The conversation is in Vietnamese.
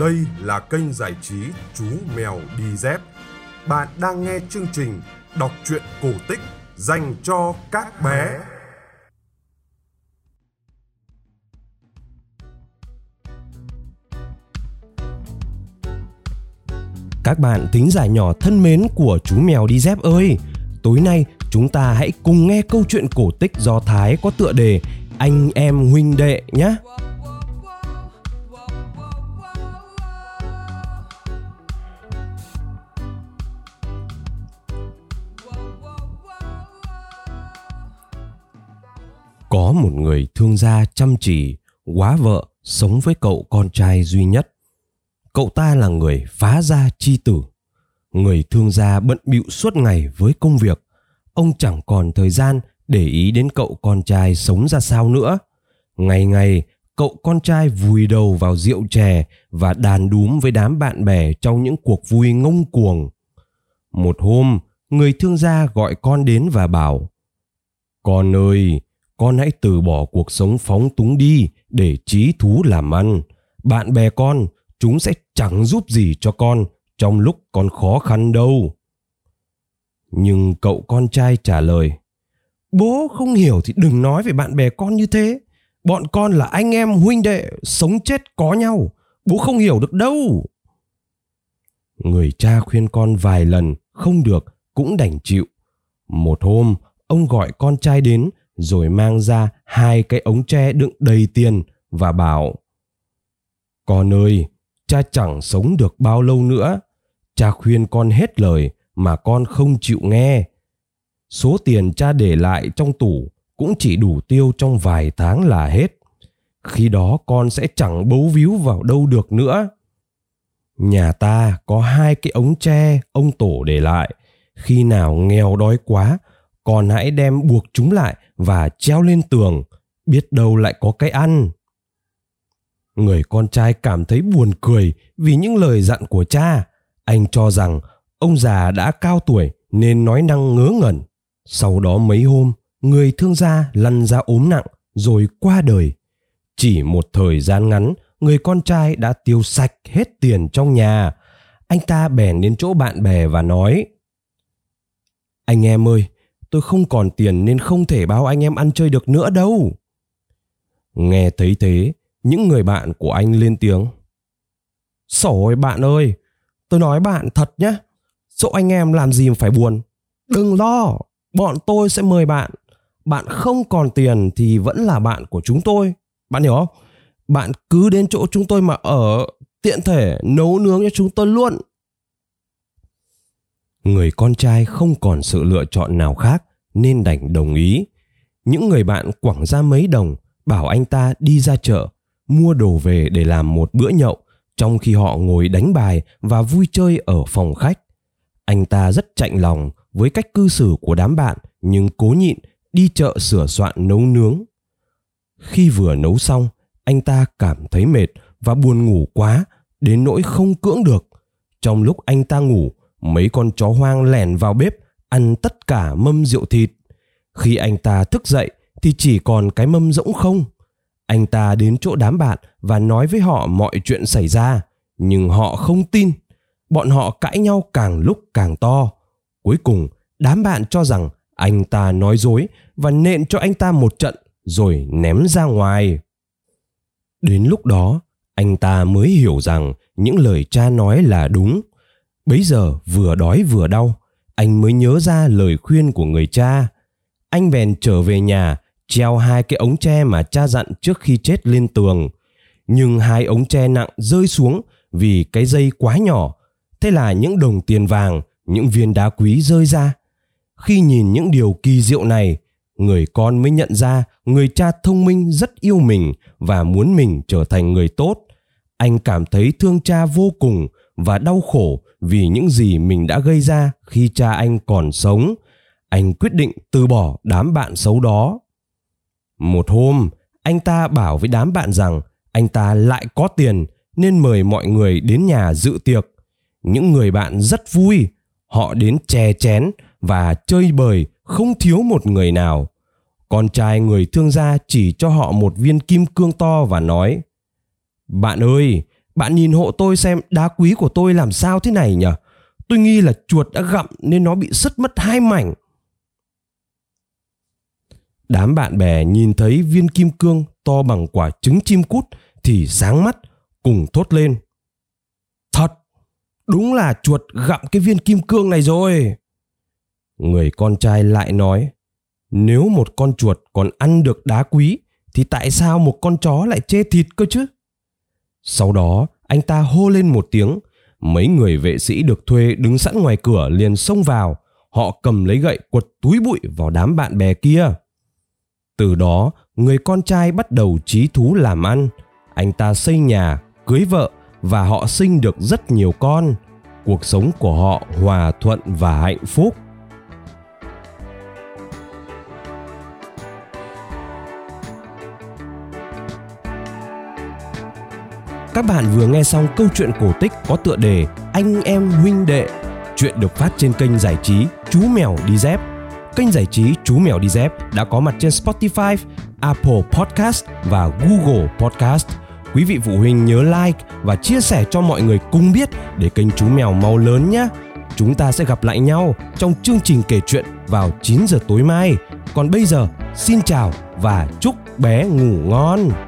Đây là kênh giải trí Chú Mèo Đi Dép. Bạn đang nghe chương trình đọc truyện cổ tích dành cho các bé. Các bạn thính giả nhỏ thân mến của Chú Mèo Đi Dép ơi, tối nay chúng ta hãy cùng nghe câu chuyện cổ tích do Thái có tựa đề Anh Em Huynh Đệ nhé. Có một người thương gia chăm chỉ, quá vợ, sống với cậu con trai duy nhất. Cậu ta là người phá gia chi tử. Người thương gia bận bịu suốt ngày với công việc. Ông chẳng còn thời gian để ý đến cậu con trai sống ra sao nữa. Ngày ngày, cậu con trai vùi đầu vào rượu chè và đàn đúm với đám bạn bè trong những cuộc vui ngông cuồng. Một hôm, người thương gia gọi con đến và bảo: "Con ơi, con hãy từ bỏ cuộc sống phóng túng đi để chí thú làm ăn. Bạn bè con, chúng sẽ chẳng giúp gì cho con trong lúc con khó khăn đâu." Nhưng cậu con trai trả lời: "Bố không hiểu thì đừng nói về bạn bè con như thế. Bọn con là anh em huynh đệ, sống chết có nhau. Bố không hiểu được đâu." Người cha khuyên con vài lần, không được cũng đành chịu. Một hôm, ông gọi con trai đến rồi mang ra 2 cái ống tre đựng đầy tiền và bảo: "Con ơi, cha chẳng sống được bao lâu nữa. Cha khuyên con hết lời mà con không chịu nghe. Số tiền cha để lại trong tủ cũng chỉ đủ tiêu trong vài tháng là hết. Khi đó con sẽ chẳng bấu víu vào đâu được nữa. Nhà ta có 2 cái ống tre ông tổ để lại. Khi nào nghèo đói quá, con hãy đem buộc chúng lại và treo lên tường, biết đâu lại có cái ăn." Người con trai cảm thấy buồn cười vì những lời dặn của cha. Anh cho rằng ông già đã cao tuổi nên nói năng ngớ ngẩn. Sau đó mấy hôm, người thương gia lăn ra ốm nặng rồi qua đời. Chỉ một thời gian ngắn, người con trai đã tiêu sạch hết tiền trong nhà. Anh ta bèn đến chỗ bạn bè và nói: "Anh em ơi, tôi không còn tiền nên không thể bao anh em ăn chơi được nữa đâu." Nghe thấy thế, những người bạn của anh lên tiếng: "Sổ bạn ơi, tôi nói bạn thật nhé. Dẫu anh em làm gì mà phải buồn. Đừng lo, bọn tôi sẽ mời bạn. Bạn không còn tiền thì vẫn là bạn của chúng tôi. Bạn hiểu không? Bạn cứ đến chỗ chúng tôi mà ở, tiện thể nấu nướng cho chúng tôi luôn." Người con trai không còn sự lựa chọn nào khác nên đành đồng ý. Những người bạn quẳng ra mấy đồng, bảo anh ta đi ra chợ mua đồ về để làm một bữa nhậu, trong khi họ ngồi đánh bài và vui chơi ở phòng khách. Anh ta rất chạnh lòng với cách cư xử của đám bạn nhưng cố nhịn đi chợ sửa soạn nấu nướng. Khi vừa nấu xong, anh ta cảm thấy mệt và buồn ngủ quá đến nỗi không cưỡng được. Trong lúc anh ta ngủ, mấy con chó hoang lẻn vào bếp ăn tất cả mâm rượu thịt. Khi anh ta thức dậy thì chỉ còn cái mâm rỗng không. Anh ta đến chỗ đám bạn và nói với họ mọi chuyện xảy ra, nhưng họ không tin. Bọn họ cãi nhau càng lúc càng to. Cuối cùng, đám bạn cho rằng anh ta nói dối và nện cho anh ta một trận rồi ném ra ngoài. Đến lúc đó, anh ta mới hiểu rằng những lời cha nói là đúng. Bấy giờ vừa đói vừa đau, anh mới nhớ ra lời khuyên của người cha. Anh bèn trở về nhà, treo 2 cái ống tre mà cha dặn trước khi chết lên tường. Nhưng 2 ống tre nặng rơi xuống vì cái dây quá nhỏ. Thế là những đồng tiền vàng, những viên đá quý rơi ra. Khi nhìn những điều kỳ diệu này, người con mới nhận ra người cha thông minh rất yêu mình và muốn mình trở thành người tốt. Anh cảm thấy thương cha vô cùng và đau khổ vì những gì mình đã gây ra khi cha anh còn sống. Anh quyết định từ bỏ đám bạn xấu đó. Một hôm, anh ta bảo với đám bạn rằng anh ta lại có tiền nên mời mọi người đến nhà dự tiệc. Những người bạn rất vui, họ đến chè chén và chơi bời không thiếu một người nào. Con trai người thương gia chỉ cho họ một viên kim cương to và nói: "Bạn ơi, Bạn nhìn hộ tôi xem đá quý của tôi làm sao thế này nhỉ? Tôi nghi là chuột đã gặm nên nó bị sứt mất 2 mảnh. Đám bạn bè nhìn thấy viên kim cương to bằng quả trứng chim cút thì sáng mắt, cùng thốt lên: Thật, đúng là chuột gặm cái viên kim cương này rồi. Người con trai lại nói: Nếu một con chuột còn ăn được đá quý thì tại sao một con chó lại chê thịt cơ chứ? Sau đó anh ta hô lên một tiếng. Mấy người vệ sĩ được thuê đứng sẵn ngoài cửa liền xông vào. Họ cầm lấy gậy quật túi bụi vào đám bạn bè kia. Từ đó người con trai bắt đầu chí thú làm ăn. Anh ta xây nhà, cưới vợ và họ sinh được rất nhiều con. Cuộc sống của họ hòa thuận và hạnh phúc. Các bạn vừa nghe xong câu chuyện cổ tích có tựa đề Anh Em Huynh Đệ. Chuyện được phát trên kênh giải trí Chú Mèo Đi Dép. Kênh giải trí Chú Mèo Đi Dép đã có mặt trên Spotify, Apple Podcast và Google Podcast. Quý vị phụ huynh nhớ like và chia sẻ cho mọi người cùng biết để kênh Chú Mèo mau lớn nhé. Chúng ta sẽ gặp lại nhau trong chương trình kể chuyện vào 9 giờ tối mai. Còn bây giờ, xin chào và chúc bé ngủ ngon.